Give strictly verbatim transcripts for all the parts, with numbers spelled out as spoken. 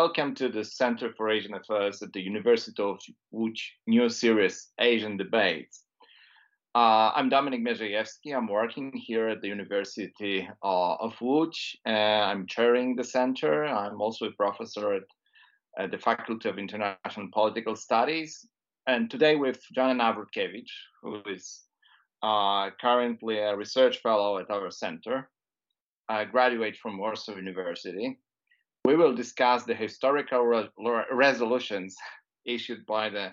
Welcome to the Center for Asian Affairs at the University of Łódź new series, Asian Debates. Uh, I'm Dominik Mierzejewski. I'm working here at the University uh, of Łódź. Uh, I'm chairing the center. I'm also a professor at, at the Faculty of International Political Studies. And today with Joanna Nawrotkiewicz, who is uh, currently a research fellow at our center, a graduate from Warsaw University. We will discuss the historical re resolutions issued by the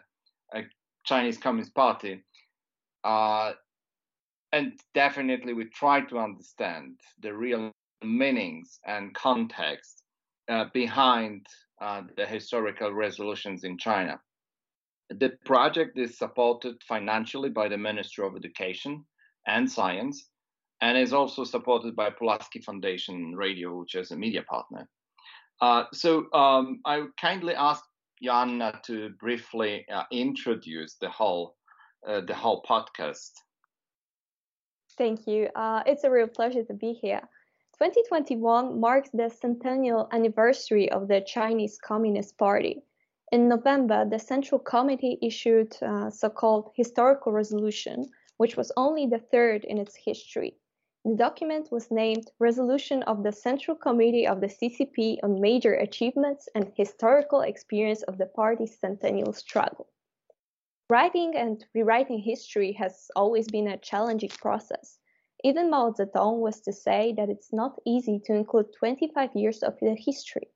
uh, Chinese Communist Party. Uh, and definitely we try to understand the real meanings and context uh, behind uh, the historical resolutions in China. The project is supported financially by the Ministry of Education and Science, and is also supported by Pulaski Foundation Radio, which is a media partner. Uh, so um, I would kindly ask Joanna to briefly uh, introduce the whole uh, the whole podcast. Thank you. Uh, it's a real pleasure to be here. twenty twenty-one marks the centennial anniversary of the Chinese Communist Party. In November, the Central Committee issued a so-called historical resolution, which was only the third in its history. The document was named Resolution of the Central Committee of the C C P on Major Achievements and Historical Experience of the Party's Centennial Struggle. Writing and rewriting history has always been a challenging process. Even Mao Zedong was to say that it's not easy to include twenty-five years of the history.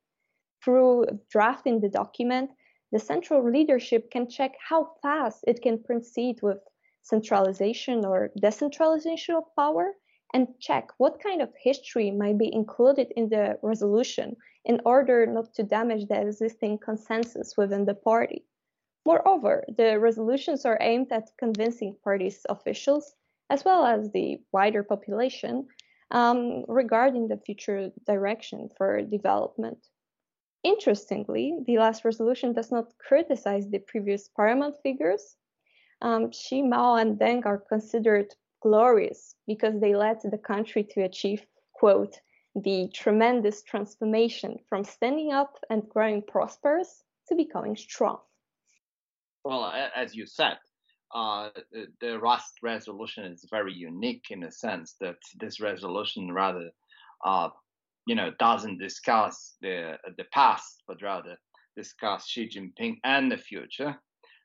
Through drafting the document, the central leadership can check how fast it can proceed with centralization or decentralization of power, and check what kind of history might be included in the resolution in order not to damage the existing consensus within the party. Moreover, the resolutions are aimed at convincing party's officials, as well as the wider population, um, regarding the future direction for development. Interestingly, the last resolution does not criticize the previous paramount figures. Um, Xi, Mao, and Deng are considered glorious because they led the country to achieve, quote, the tremendous transformation from standing up and growing prosperous to becoming strong. Well, as you said, uh, the last resolution is very unique in a sense that this resolution rather, uh, you know, doesn't discuss the, the past, but rather discuss Xi Jinping and the future.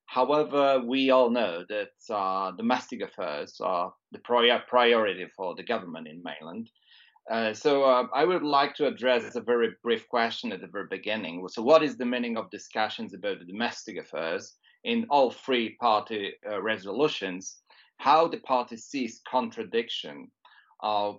However, we all know that uh, domestic affairs are the prior priority for the government in mainland. Uh, so uh, I would like to address a very brief question at the very beginning. So what is the meaning of discussions about the domestic affairs in all three party uh, resolutions? How the party sees contradiction? Uh,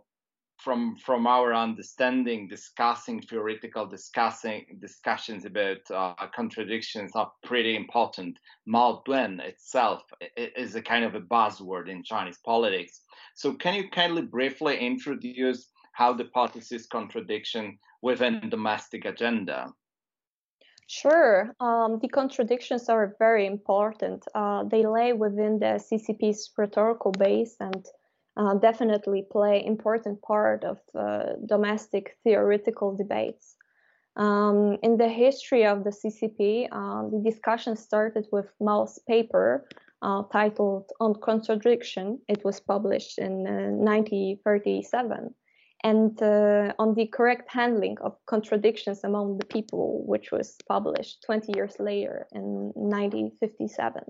from, from our understanding, discussing theoretical discussing discussions about uh, contradictions are pretty important. Mao Duan itself is a kind of a buzzword in Chinese politics. So can you kindly briefly introduce how the party sees contradiction within domestic agenda? Sure. Um, the contradictions are very important. Uh, they lay within the C C P's rhetorical base and Uh, definitely play important part of uh, domestic theoretical debates. Um, in the history of the C C P, uh, the discussion started with Mao's paper uh, titled On Contradiction. It was published in uh, nineteen thirty-seven, and uh, On the Correct Handling of Contradictions Among the People, which was published twenty years later in nineteen fifty-seven.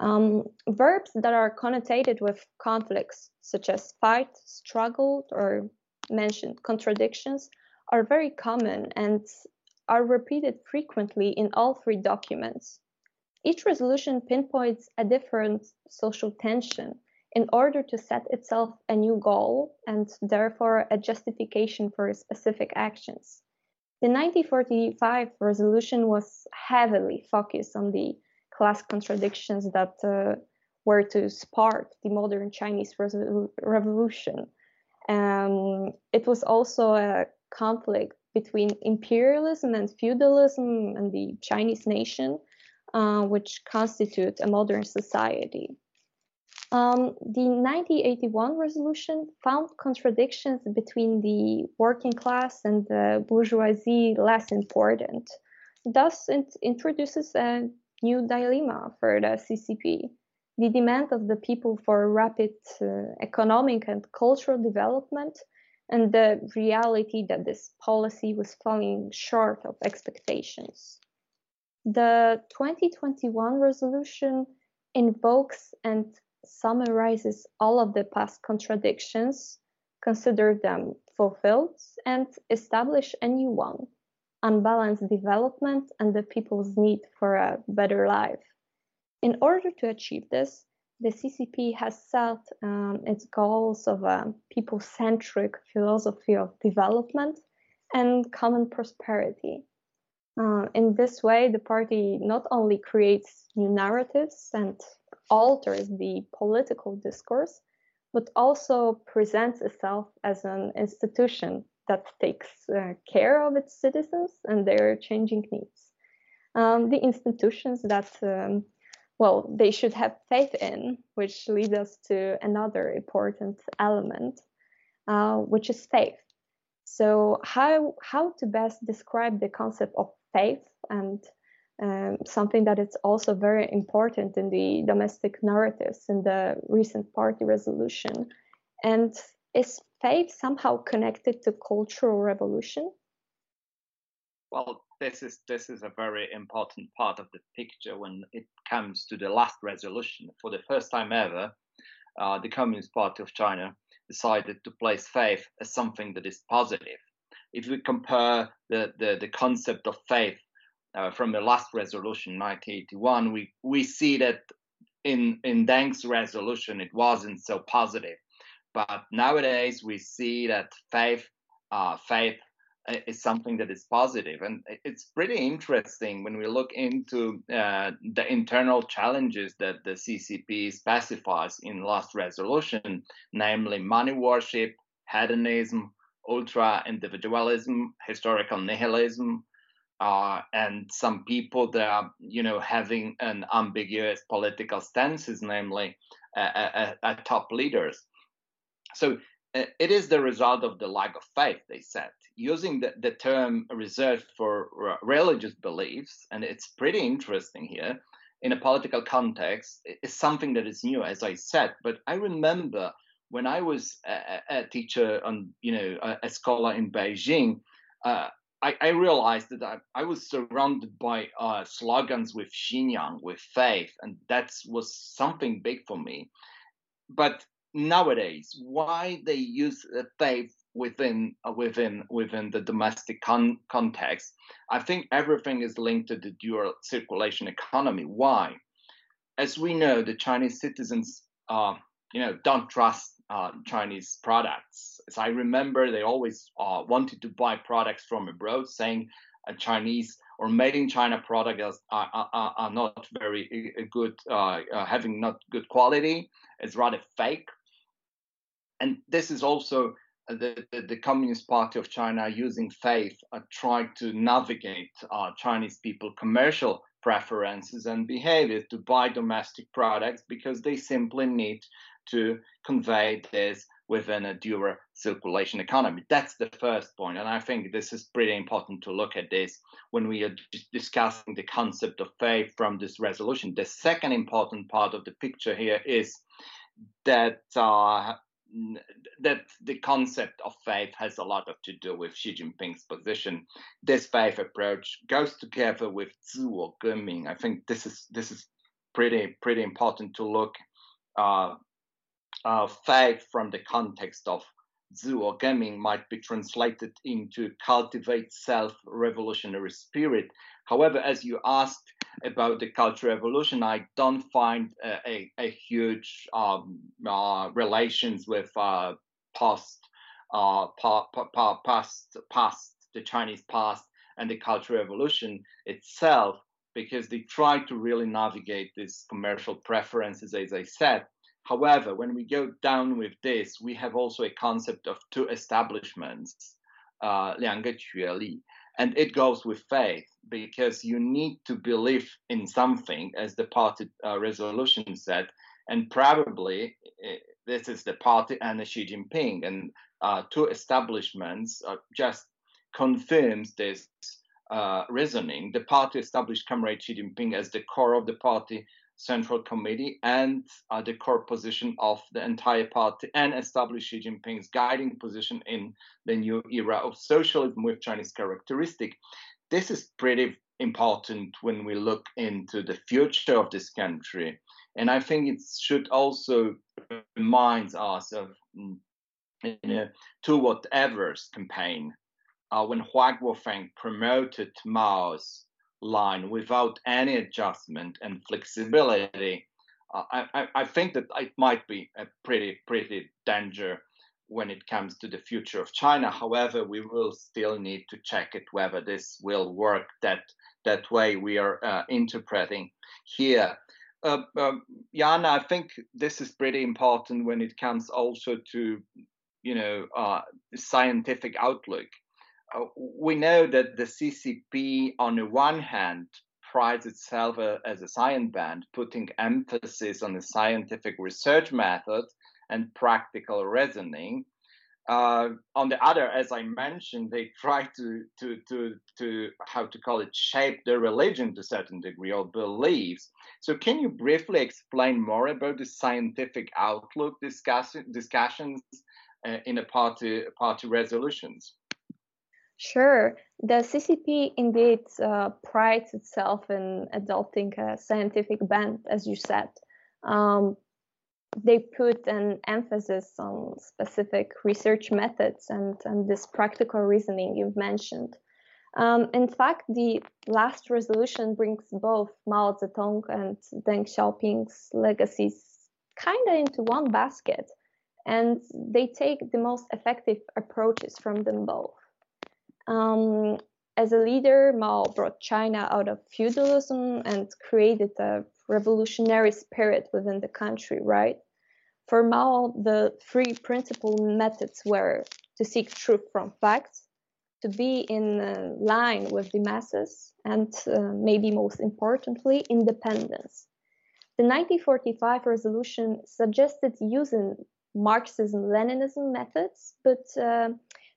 Um, verbs that are connotated with conflicts, such as fight, struggle, or mentioned contradictions, are very common and are repeated frequently in all three documents. Each resolution pinpoints a different social tension in order to set itself a new goal and therefore a justification for specific actions. The nineteen forty-five resolution was heavily focused on the class contradictions that uh, were to spark the modern Chinese revolution. Um, it was also a conflict between imperialism and feudalism and the Chinese nation, uh, which constitute a modern society. Um, the nineteen eighty-one resolution found contradictions between the working class and the bourgeoisie less important. Thus, it introduces a new dilemma for the C C P. The demand of the people for rapid uh, economic and cultural development, and the reality that this policy was falling short of expectations. The twenty twenty-one resolution invokes and summarizes all of the past contradictions, consider them fulfilled, and establish a new one, unbalanced development and the people's need for a better life. In order to achieve this, the C C P has set um, its goals of a people-centric philosophy of development and common prosperity. Uh, in this way, the party not only creates new narratives and alters the political discourse, but also presents itself as an institution that takes uh, care of its citizens and their changing needs. Um, the institutions that, um, well, they should have faith in, which leads us to another important element, uh, which is faith. So how, how to best describe the concept of faith, and um, something that is also very important in the domestic narratives in the recent party resolution. And is faith somehow connected to cultural revolution? Well, this is this is a very important part of the picture when it comes to the last resolution. For the first time ever, uh, the Communist Party of China decided to place faith as something that is positive. If we compare the, the, the concept of faith uh, from the last resolution, nineteen eighty-one, we, we see that in, in Deng's resolution, it wasn't so positive. But nowadays, we see that faith, uh, faith is something that is positive. And it's pretty interesting when we look into uh, the internal challenges that the C C P specifies in last resolution, namely money worship, hedonism, ultra-individualism, historical nihilism, uh, and some people that are, you know, having an ambiguous political stances, namely uh, uh, uh, top leaders. So uh, it is the result of the lack of faith, they said, using the, the term reserved for r religious beliefs, and it's pretty interesting here, in a political context, is something that is new, as I said. But I remember when I was a, a teacher and, you know, a, a scholar in Beijing, uh, I, I realized that I, I was surrounded by uh, slogans with Xinyang, with faith, and that was something big for me. But nowadays, why they use faith within within within the domestic con context? I think everything is linked to the dual circulation economy. Why? As we know, the Chinese citizens, uh, you know, don't trust uh, Chinese products. As I remember, they always uh, wanted to buy products from abroad, saying a Chinese or made in China products are, are, are not very good, uh, uh, having not good quality. It's rather fake. And this is also the, the, the Communist Party of China using faith, uh, trying to navigate uh, Chinese people commercial preferences and behavior to buy domestic products because they simply need to convey this within a dual circulation economy. That's the first point. And I think this is pretty important to look at this when we are discussing the concept of faith from this resolution. The second important part of the picture here is that uh, that the concept of faith has a lot of to do with Xi Jinping's position. This faith approach goes together with zi wo ge min. I think this is this is pretty pretty important to look uh, uh, faith from the context of zi wo ge min might be translated into cultivate self-revolutionary spirit. However, as you asked about the Cultural Revolution, I don't find a, a, a huge um, uh, relations with uh, past, uh, pa, pa, pa, past, past the Chinese past and the Cultural Revolution itself, because they try to really navigate these commercial preferences, as I said. However, when we go down with this, we have also a concept of two establishments, uh, liang geqiu li. And it goes with faith, because you need to believe in something, as the party uh, resolution said, and probably this is the party and Xi Jinping, and uh, two establishments uh, just confirms this uh, reasoning. The party established Comrade Xi Jinping as the core of the party Central Committee and uh, the core position of the entire party, and established Xi Jinping's guiding position in the new era of socialism with Chinese characteristic. This is pretty important when we look into the future of this country. And I think it should also remind us of, you know, two whatevers campaign, uh, when Hua Guofeng promoted Mao's line without any adjustment and flexibility. Uh, I, I think that it might be a pretty, pretty danger when it comes to the future of China. However, we will still need to check it, whether this will work that, that way we are uh, interpreting here. Uh, um, Jana, I think this is pretty important when it comes also to, you know, uh, scientific outlook. Uh, we know that the C C P, on the one hand, prides itself uh, as a science band, putting emphasis on the scientific research method and practical reasoning. Uh, on the other, as I mentioned, they try to, to, to, to, how to call it, shape their religion to a certain degree or beliefs. So can you briefly explain more about the scientific outlook discuss, discussions uh, in the party, party resolutions? Sure. The C C P indeed uh, prides itself in adopting a scientific bent, as you said. Um, they put an emphasis on specific research methods and, and this practical reasoning you've mentioned. Um, in fact, the last resolution brings both Mao Zedong and Deng Xiaoping's legacies kind of into one basket, and they take the most effective approaches from them both. Um, as a leader, Mao brought China out of feudalism and created a revolutionary spirit within the country, right? For Mao, the three principal methods were to seek truth from facts, to be in uh, line with the masses, and uh, maybe most importantly, independence. The nineteen forty-five resolution suggested using Marxism-Leninism methods, but uh,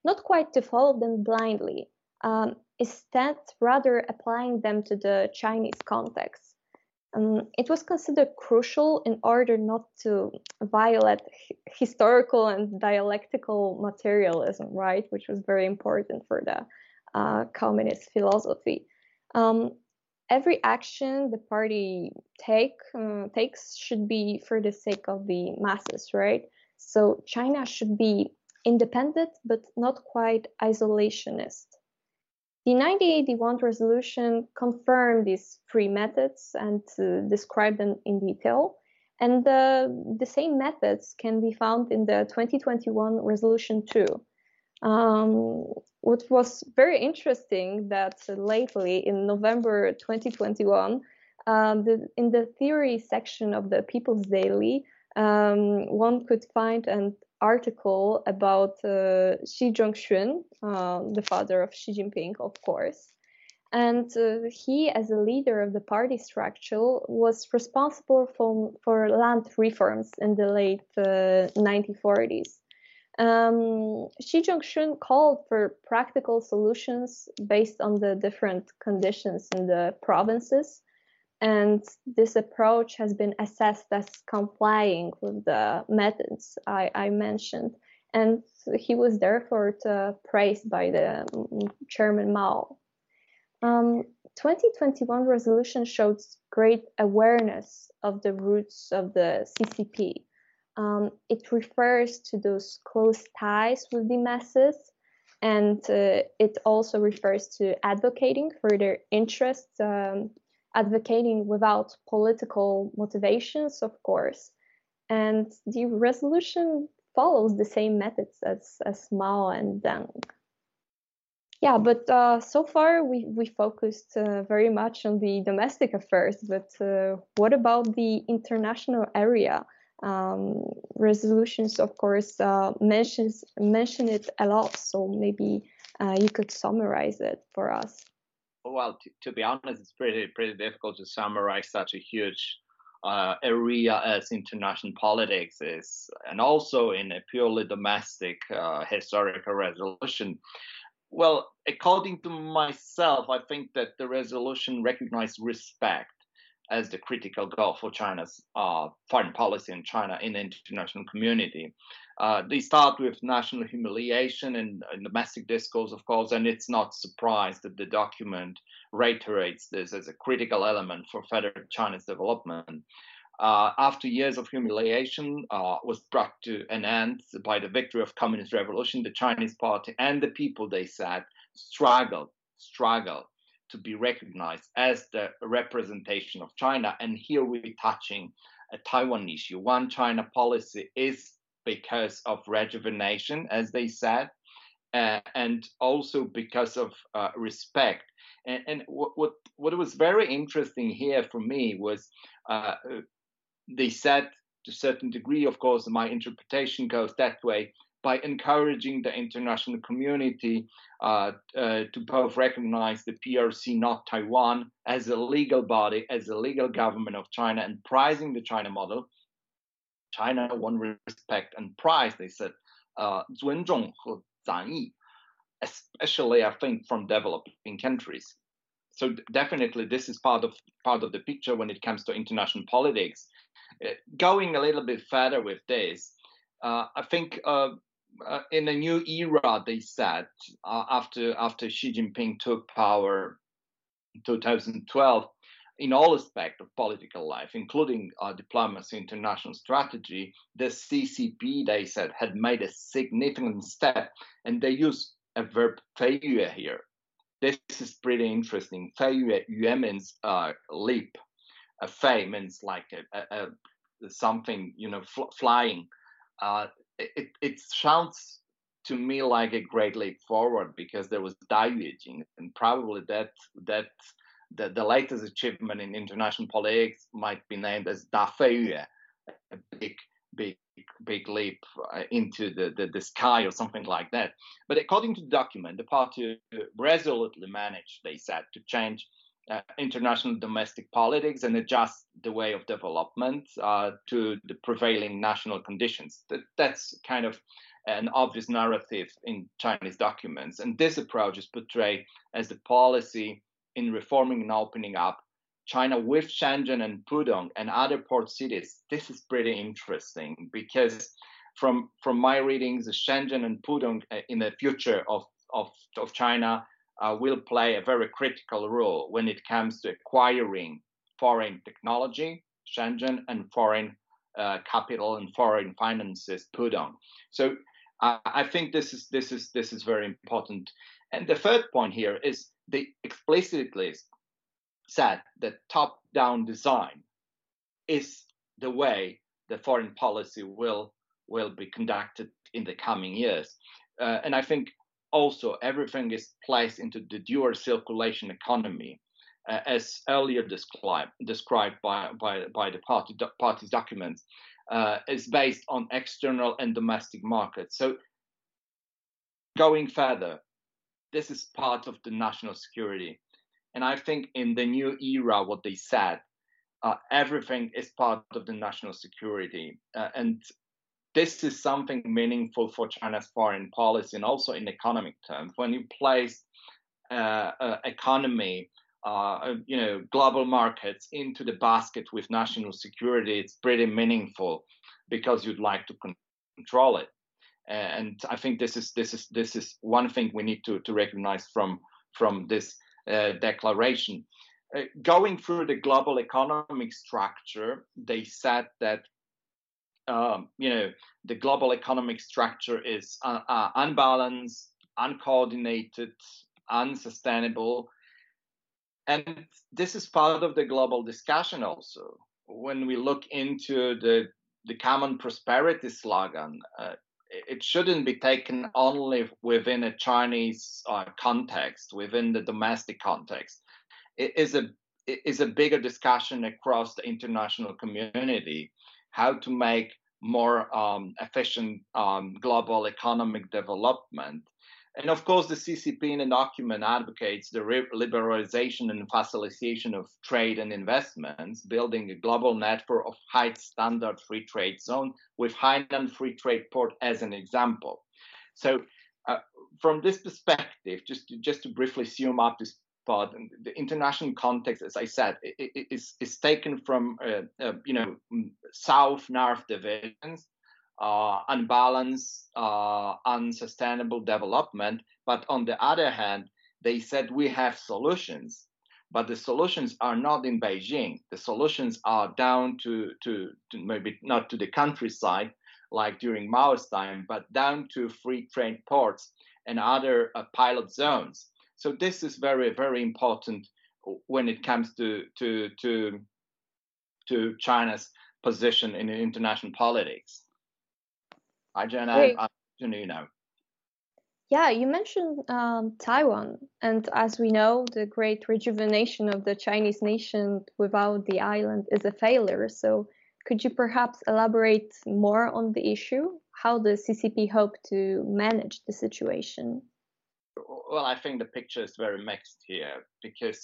not quite to follow them blindly, um, instead rather applying them to the Chinese context. Um, it was considered crucial in order not to violate historical and dialectical materialism, right, which was very important for the uh, communist philosophy. Um, every action the party take, uh, takes should be for the sake of the masses, right? So China should be independent, but not quite isolationist. The nineteen eighty-one resolution confirmed these three methods and uh, described them in detail. And uh, the same methods can be found in the twenty twenty-one resolution too. Um, what was very interesting that lately in November twenty twenty-one, um, the, in the theory section of the People's Daily, um, one could find an article about uh, Xi Zhongxun, uh, the father of Xi Jinping, of course. And uh, he, as a leader of the party structure, was responsible for, for land reforms in the late uh, nineteen forties. Um, Xi Zhongxun called for practical solutions based on the different conditions in the provinces. And this approach has been assessed as complying with the methods I, I mentioned. And he was therefore uh, praised by the um, Chairman Mao. Um, twenty twenty-one resolution shows great awareness of the roots of the C C P. Um, it refers to those close ties with the masses, and uh, it also refers to advocating for their interests, um, advocating without political motivations, of course. And the resolution follows the same methods as, as Mao and Deng. Yeah, but uh, so far we, we focused uh, very much on the domestic affairs, but uh, what about the international area? Um, resolutions, of course, uh, mentions, mention it a lot, so maybe uh, you could summarize it for us. Well, to, to be honest, it's pretty pretty difficult to summarize such a huge uh, area as international politics is, and also in a purely domestic uh, historical resolution? Well, according to myself, I think that the resolution recognized respect as the critical goal for China's uh, foreign policy and China in the international community. Uh, they start with national humiliation and, and domestic discourse, of course, and it's not surprised that the document reiterates this as a critical element for further China's development. Uh, after years of humiliation uh, was brought to an end by the victory of Communist Revolution, the Chinese Party and the people, they said, struggled, struggled to be recognized as the representation of China. And here we're touching a Taiwan issue. One China policy is because of rejuvenation, as they said, uh, and also because of uh, respect. And, and what, what, what was very interesting here for me was uh, they said, to a certain degree, of course, my interpretation goes that way, by encouraging the international community uh, uh, to both recognize the P R C, not Taiwan, as a legal body, as a legal government of China, and prizing the China model. China won respect and prize, they said, uh, especially, I think, from developing countries. So definitely this is part of, part of the picture when it comes to international politics. Uh, going a little bit further with this, uh, I think uh, uh, in a new era, they said, uh, after, after Xi Jinping took power in two thousand twelve, in all aspects of political life, including uh, diplomacy, international strategy, the C C P, they said, had made a significant step, and they used a verb feiyue here. This is pretty interesting. Feiyue, yue means uh, leap. A fei means like a, a, a something, you know, fl flying. Uh, it, it sounds to me like a great leap forward, because there was daiyuejing, and probably that that. The, the latest achievement in international politics might be named as Dafei Yue, a big, big, big leap uh, into the, the, the sky or something like that. But according to the document, the party resolutely managed, they said, to change uh, international domestic politics and adjust the way of development uh, to the prevailing national conditions. That, that's kind of an obvious narrative in Chinese documents. And this approach is portrayed as the policy in reforming and opening up China with Shenzhen and Pudong and other port cities. This is pretty interesting, because from from my readings, Shenzhen and Pudong in the future of, of, of China uh, will play a very critical role when it comes to acquiring foreign technology, Shenzhen, and foreign uh, capital and foreign finances, Pudong. So uh, I think this is, this, is, this is very important. And the third point here is, they explicitly said that top-down design is the way the foreign policy will, will be conducted in the coming years. Uh, and I think also everything is placed into the dual circulation economy, uh, as earlier described, described by, by, by the party, do, party's documents, uh, is based on external and domestic markets. So going further, this is part of the national security. And I think in the new era, what they said, uh, everything is part of the national security. Uh, and this is something meaningful for China's foreign policy and also in economic terms. When you place uh, uh, economy, uh, you know, global markets into the basket with national security, it's pretty meaningful, because you'd like to control it. And I think this is this is this is one thing we need to to recognize from from this uh, declaration. Uh, going through the global economic structure, they said that um, you know, the global economic structure is uh, uh, unbalanced, uncoordinated, unsustainable, and this is part of the global discussion also. When we look into the the common prosperity slogan, Uh, it shouldn't be taken only within a Chinese uh, context, within the domestic context. It is a, it is a bigger discussion across the international community, how to make more um, efficient um, global economic development. And of course, the C C P in the document advocates the liberalization and facilitation of trade and investments, building a global network of high-standard free trade zone, with Hainan Free Trade Port as an example. So uh, from this perspective, just to, just to briefly sum up this part, the international context, as I said, is, is taken from, uh, uh, you know, South-North divisions, Uh, unbalanced, uh, unsustainable development. But on the other hand, they said we have solutions, but the solutions are not in Beijing. The solutions are down to, to, to maybe not to the countryside, like during Mao's time, but down to free trade ports and other uh, pilot zones. So this is very, very important when it comes to, to, to, to China's position in international politics. I don't know, I don't know. Yeah, you mentioned um, Taiwan, and as we know, the great rejuvenation of the Chinese nation without the island is a failure. So could you perhaps elaborate more on the issue, how the C C P hope to manage the situation? Well, I think the picture is very mixed here, because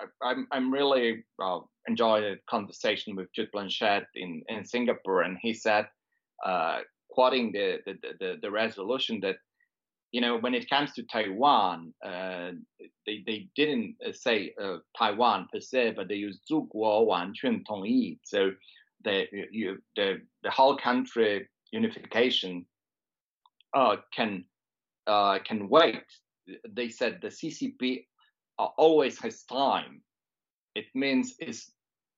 I, I'm, I'm really uh, enjoyed a conversation with Jude Blanchette in, in Singapore, and he said, uh, quoting the, the, the, the resolution, that, you know, when it comes to Taiwan, uh, they, they didn't say uh, Taiwan per se, but they used Zhu Guo Wan Chuen Tong Yi. So the, you, the, the whole country unification uh, can, uh, can wait. They said the C C P uh, always has time. It means it's,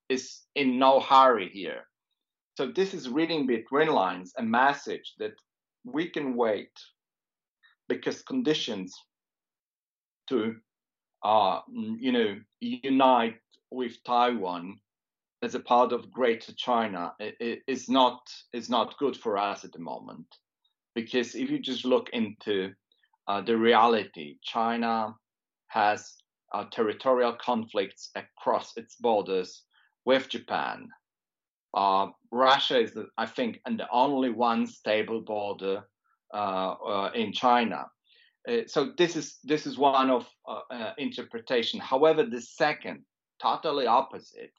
it's in no hurry here. So this is reading between lines a message that we can wait because conditions to, uh, you know, unite with Taiwan as a part of Greater China is not is not good for us at the moment. Because if you just look into uh, the reality, China has uh, territorial conflicts across its borders with Japan. Uh, Russia is, I think, and the only one stable border uh, uh, in China. Uh, so this is this is one of uh, uh, interpretation. However, the second, totally opposite.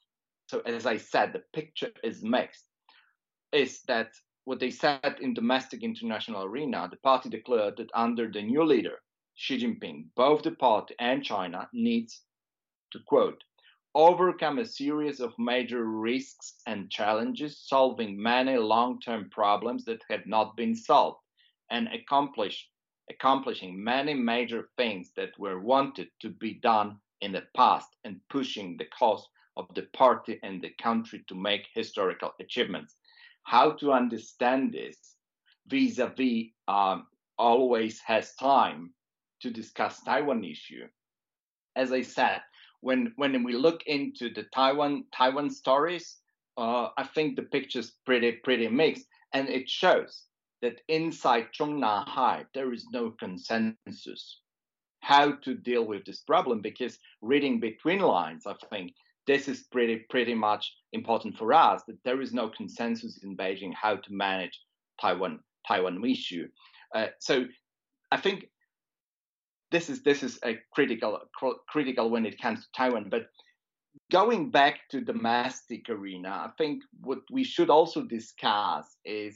So as I said, the picture is mixed. Is that what they said in domestic international arena? The party declared that under the new leader Xi Jinping, both the party and China needs to, quote, overcome a series of major risks and challenges, solving many long-term problems that had not been solved, and accomplish, accomplishing many major things that were wanted to be done in the past, and pushing the cause of the party and the country to make historical achievements. How to understand this vis-a-vis um, always has time to discuss Taiwan issue? As I said, When when we look into the Taiwan Taiwan stories, uh, I think the picture's pretty pretty mixed, and it shows that inside Zhongnanhai there is no consensus how to deal with this problem. Because reading between lines, I think this is pretty pretty much important for us, that there is no consensus in Beijing how to manage Taiwan Taiwan issue. Uh, so I think. This is this is a critical critical when it comes to Taiwan. But going back to domestic arena, I think what we should also discuss is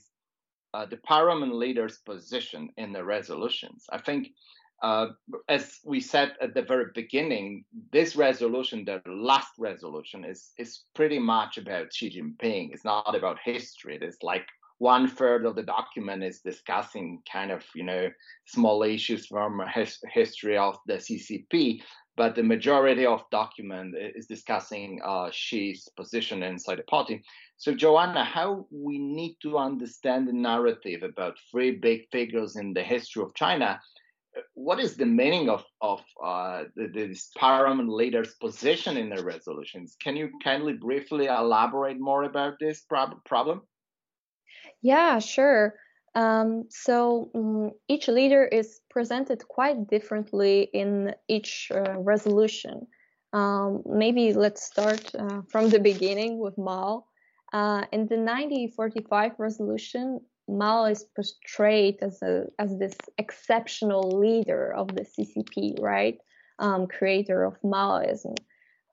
uh, the parliament leader's position in the resolutions. I think, uh, as we said at the very beginning, this resolution, the last resolution, is is pretty much about Xi Jinping. It's not about history. It's like one third of the document is discussing kind of, you know, small issues from his, history of the C C P, but the majority of document is discussing uh, Xi's position inside the party. So, Joanna, how we need to understand the narrative about three big figures in the history of China? What is the meaning of of uh, the, this parliament leader's position in the resolutions? Can you kindly briefly elaborate more about this prob problem? Yeah, sure. Um, so um, each leader is presented quite differently in each uh, resolution. Um, maybe let's start uh, from the beginning with Mao. Uh, in the nineteen forty-five resolution, Mao is portrayed as a as this exceptional leader of the C C P, right? Um, creator of Maoism.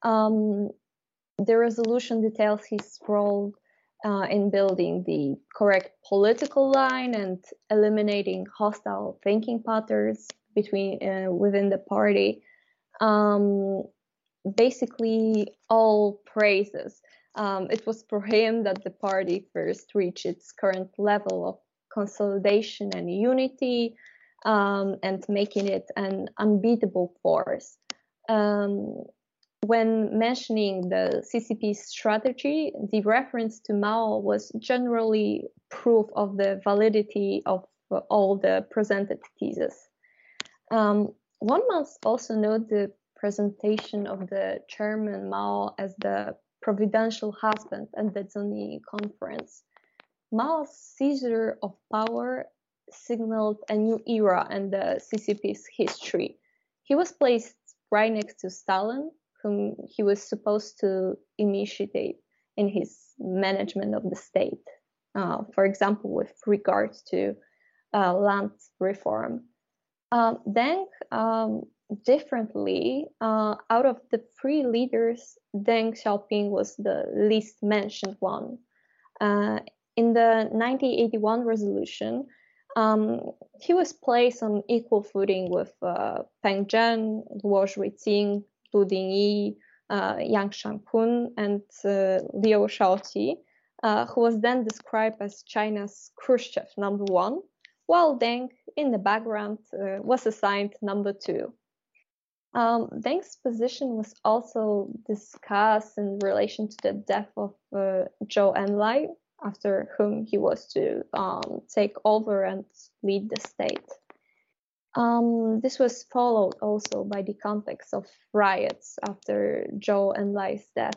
Um, the resolution details his role uh, in building the correct political line and eliminating hostile thinking patterns between uh, within the party. Um, basically, all praises. Um, it was for him that the party first reached its current level of consolidation and unity, um, and making it an unbeatable force. Um, when mentioning the C C P's strategy, the reference to Mao was generally proof of the validity of all the presented theses. Um, one must also note the presentation of the chairman Mao as the providential husband at the Zunyi Conference. Mao's seizure of power signaled a new era in the C C P's history. He was placed right next to Stalin, whom he was supposed to initiate in his management of the state, uh, for example, with regard to uh, land reform. Um, Deng, um, differently, uh, out of the three leaders, Deng Xiaoping was the least mentioned one. Uh, in the nineteen eighty-one resolution, um, he was placed on equal footing with uh, Peng Zhen, Guo Shuqing, Yi, uh, Yang Shang-kun, and uh, Liu Shaoqi, uh, who was then described as China's Khrushchev number one, while Deng, in the background, uh, was assigned number two. Um, Deng's position was also discussed in relation to the death of uh, Zhou Enlai, after whom he was to um, take over and lead the state. Um, this was followed also by the context of riots after Zhou Enlai's death.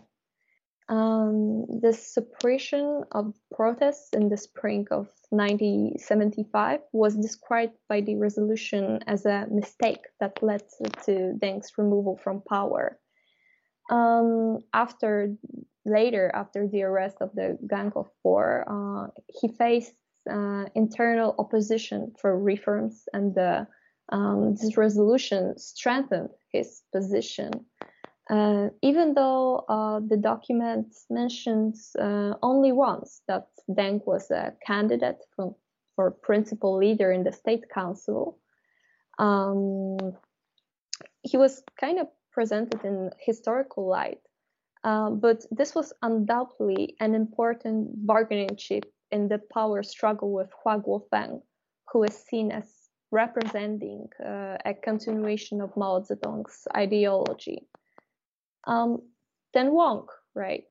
Um, the suppression of protests in the spring of nineteen seventy-five was described by the resolution as a mistake that led to Deng's removal from power. Um, after later, after the arrest of the Gang of Four, uh, he faced uh, internal opposition for reforms, and the, um, this resolution strengthened his position. Uh, even though uh, the document mentions uh, only once that Deng was a candidate for, for principal leader in the State Council, um, he was kind of presented in historical light. Uh, but this was undoubtedly an important bargaining chip in the power struggle with Hua Guofeng, who is seen as representing uh, a continuation of Mao Zedong's ideology. Um, Then Wong, right?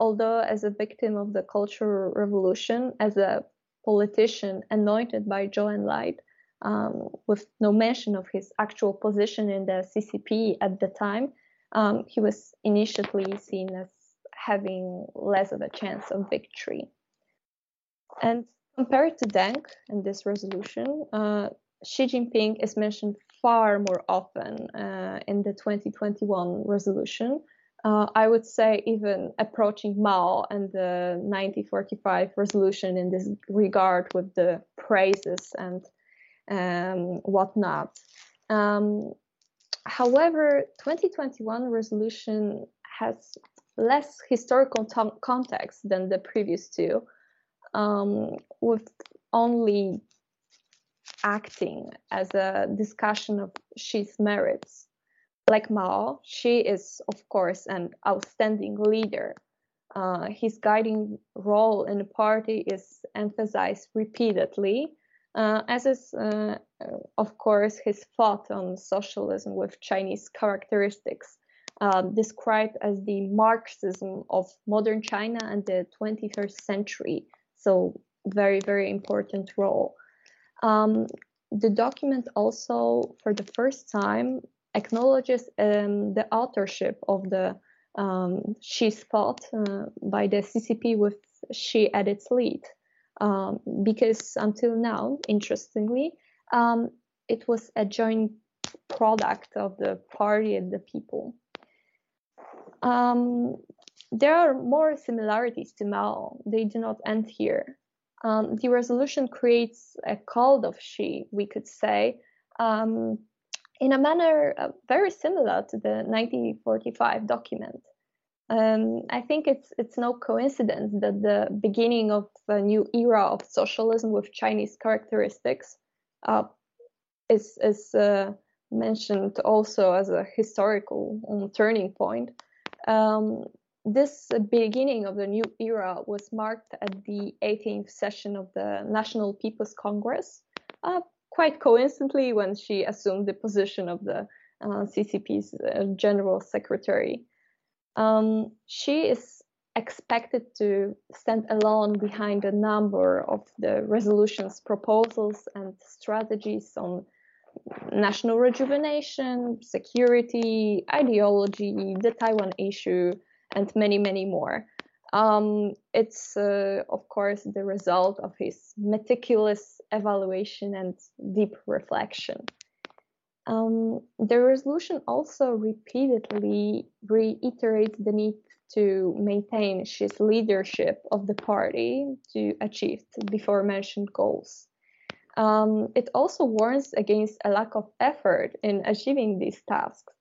Although as a victim of the Cultural Revolution, as a politician anointed by Zhou Enlai, um, with no mention of his actual position in the C C P at the time, um, he was initially seen as having less of a chance of victory. And compared to Deng in this resolution, uh, Xi Jinping is mentioned far more often uh, in the twenty twenty-one resolution. Uh, I would say even approaching Mao and the nineteen forty-five resolution in this regard, with the praises and um, whatnot. Um, however, twenty twenty-one resolution has less historical context than the previous two, um, with only acting as a discussion of Xi's merits. Like Mao, Xi is, of course, an outstanding leader. Uh, his guiding role in the party is emphasized repeatedly, uh, as is, uh, of course, his thought on socialism with Chinese characteristics, uh, described as the Marxism of modern China and the twenty-first century. So, very, very important role. Um, the document also, for the first time, acknowledges um, the authorship of the um, Xi's thought uh, by the C C P, with Xi at its lead. Um, because until now, interestingly, um, it was a joint product of the party and the people. Um, there are more similarities to Mao. They do not end here. Um, the resolution creates a cult of Xi, we could say, um, in a manner uh, very similar to the nineteen forty-five document. Um, I think it's it's no coincidence that the beginning of a new era of socialism with Chinese characteristics uh, is is uh, mentioned also as a historical um, turning point. Um, this beginning of the new era was marked at the eighteenth session of the National People's Congress, uh, quite coincidentally when she assumed the position of the uh, C C P's uh, general secretary. Um, she is expected to stand alone behind a number of the resolution's proposals and strategies on national rejuvenation, security, ideology, the Taiwan issue, and many, many more. Um, it's, uh, of course, the result of his meticulous evaluation and deep reflection. Um, the resolution also repeatedly reiterates the need to maintain Xi's leadership of the party to achieve the before-mentioned goals. Um, it also warns against a lack of effort in achieving these tasks.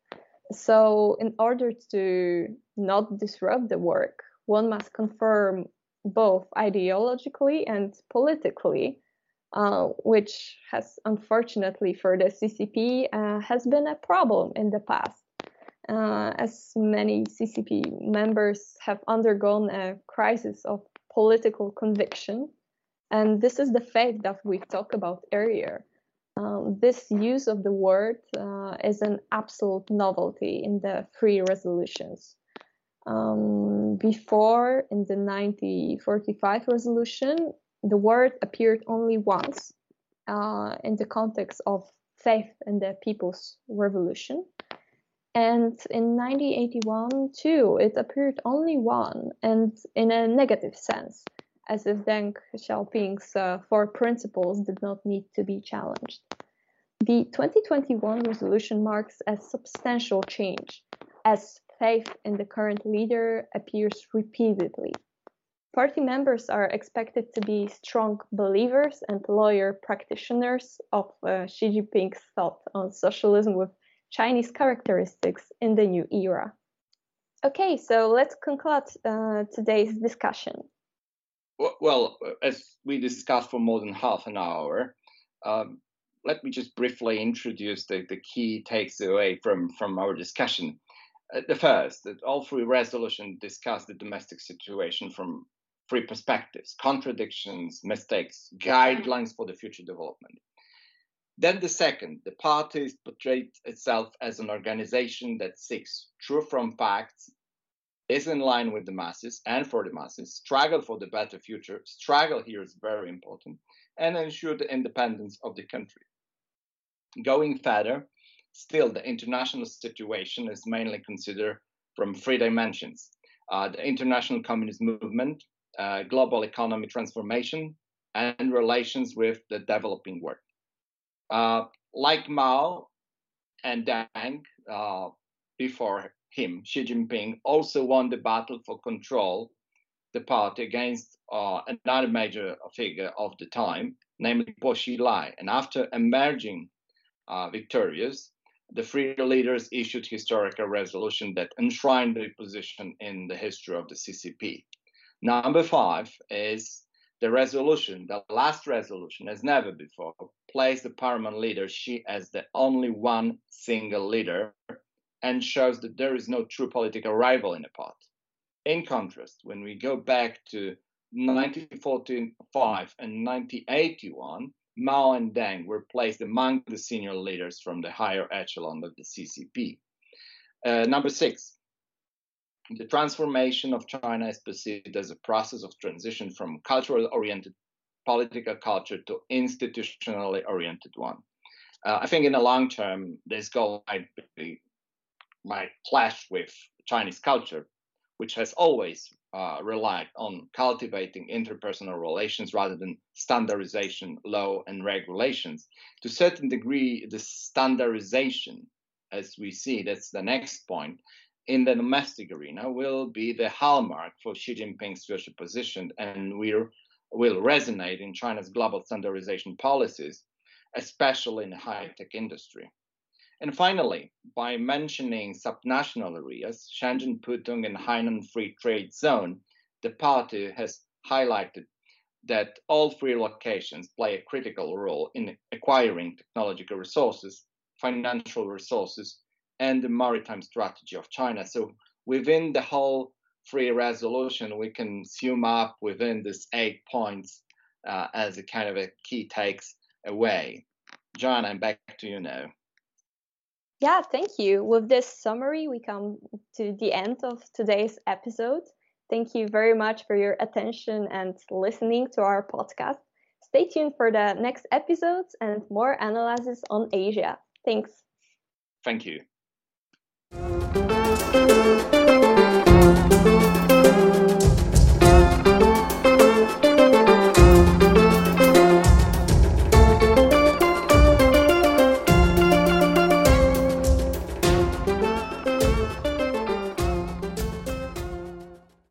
So, in order to not disrupt the work, one must confirm both ideologically and politically, uh, which has, unfortunately for the C C P, uh, has been a problem in the past, uh, as many C C P members have undergone a crisis of political conviction. And this is the fact that we talked about earlier. Um, this use of the word uh, is an absolute novelty in the three resolutions. Um, before, in the nineteen forty-five resolution, the word appeared only once uh, in the context of faith in the People's Revolution. And in nineteen eighty-one, too, it appeared only one, and in a negative sense, as if Deng Xiaoping's uh, four principles did not need to be challenged. The twenty twenty-one resolution marks a substantial change, as faith in the current leader appears repeatedly. Party members are expected to be strong believers and loyal practitioners of uh, Xi Jinping's thought on socialism with Chinese characteristics in the new era. Okay, so let's conclude uh, today's discussion. Well, as we discussed for more than half an hour, um, let me just briefly introduce the, the key takes away from, from our discussion. Uh, the first, that all three resolutions discuss the domestic situation from three perspectives: contradictions, mistakes, guidelines for the future development. Then the second, the party portrayed itself as an organization that seeks truth from facts, is in line with the masses and for the masses, struggle for the better future, struggle here is very important, and ensure the independence of the country. Going further, still the international situation is mainly considered from three dimensions. Uh, the international communist movement, uh, global economy transformation, and relations with the developing world. Uh, like Mao and Deng uh, before him, Xi Jinping also won the battle for control the party against uh, another major figure of the time, namely Guo Shuqing. And after emerging uh, victorious, the three leaders issued historical resolution that enshrined their position in the history of the C C P. Number five is the resolution, the last resolution, as never before, placed the paramount leader Xi as the only one single leader, and shows that there is no true political rival in the party. In contrast, when we go back to nineteen forty-five and nineteen eighty-one, Mao and Deng were placed among the senior leaders from the higher echelon of the C C P. Uh, number six, the transformation of China is perceived as a process of transition from cultural-oriented political culture to institutionally oriented one. Uh, I think in the long term, this goal might be might clash with Chinese culture, which has always uh, relied on cultivating interpersonal relations rather than standardization, law, and regulations. To a certain degree, the standardization, as we see, that's the next point, in the domestic arena will be the hallmark for Xi Jinping's future position, and we're will resonate in China's global standardization policies, especially in the high-tech industry. And finally, by mentioning subnational areas, Shenzhen, Pudong, and Hainan Free Trade Zone, the party has highlighted that all three locations play a critical role in acquiring technological resources, financial resources, and the maritime strategy of China. So within the whole three resolution, we can sum up within these eight points uh, as a kind of a key takes away. Joanna, I'm back to you now. Yeah, thank you. With this summary, we come to the end of today's episode. Thank you very much for your attention and listening to our podcast. Stay tuned for the next episodes and more analysis on Asia. Thanks. Thank you.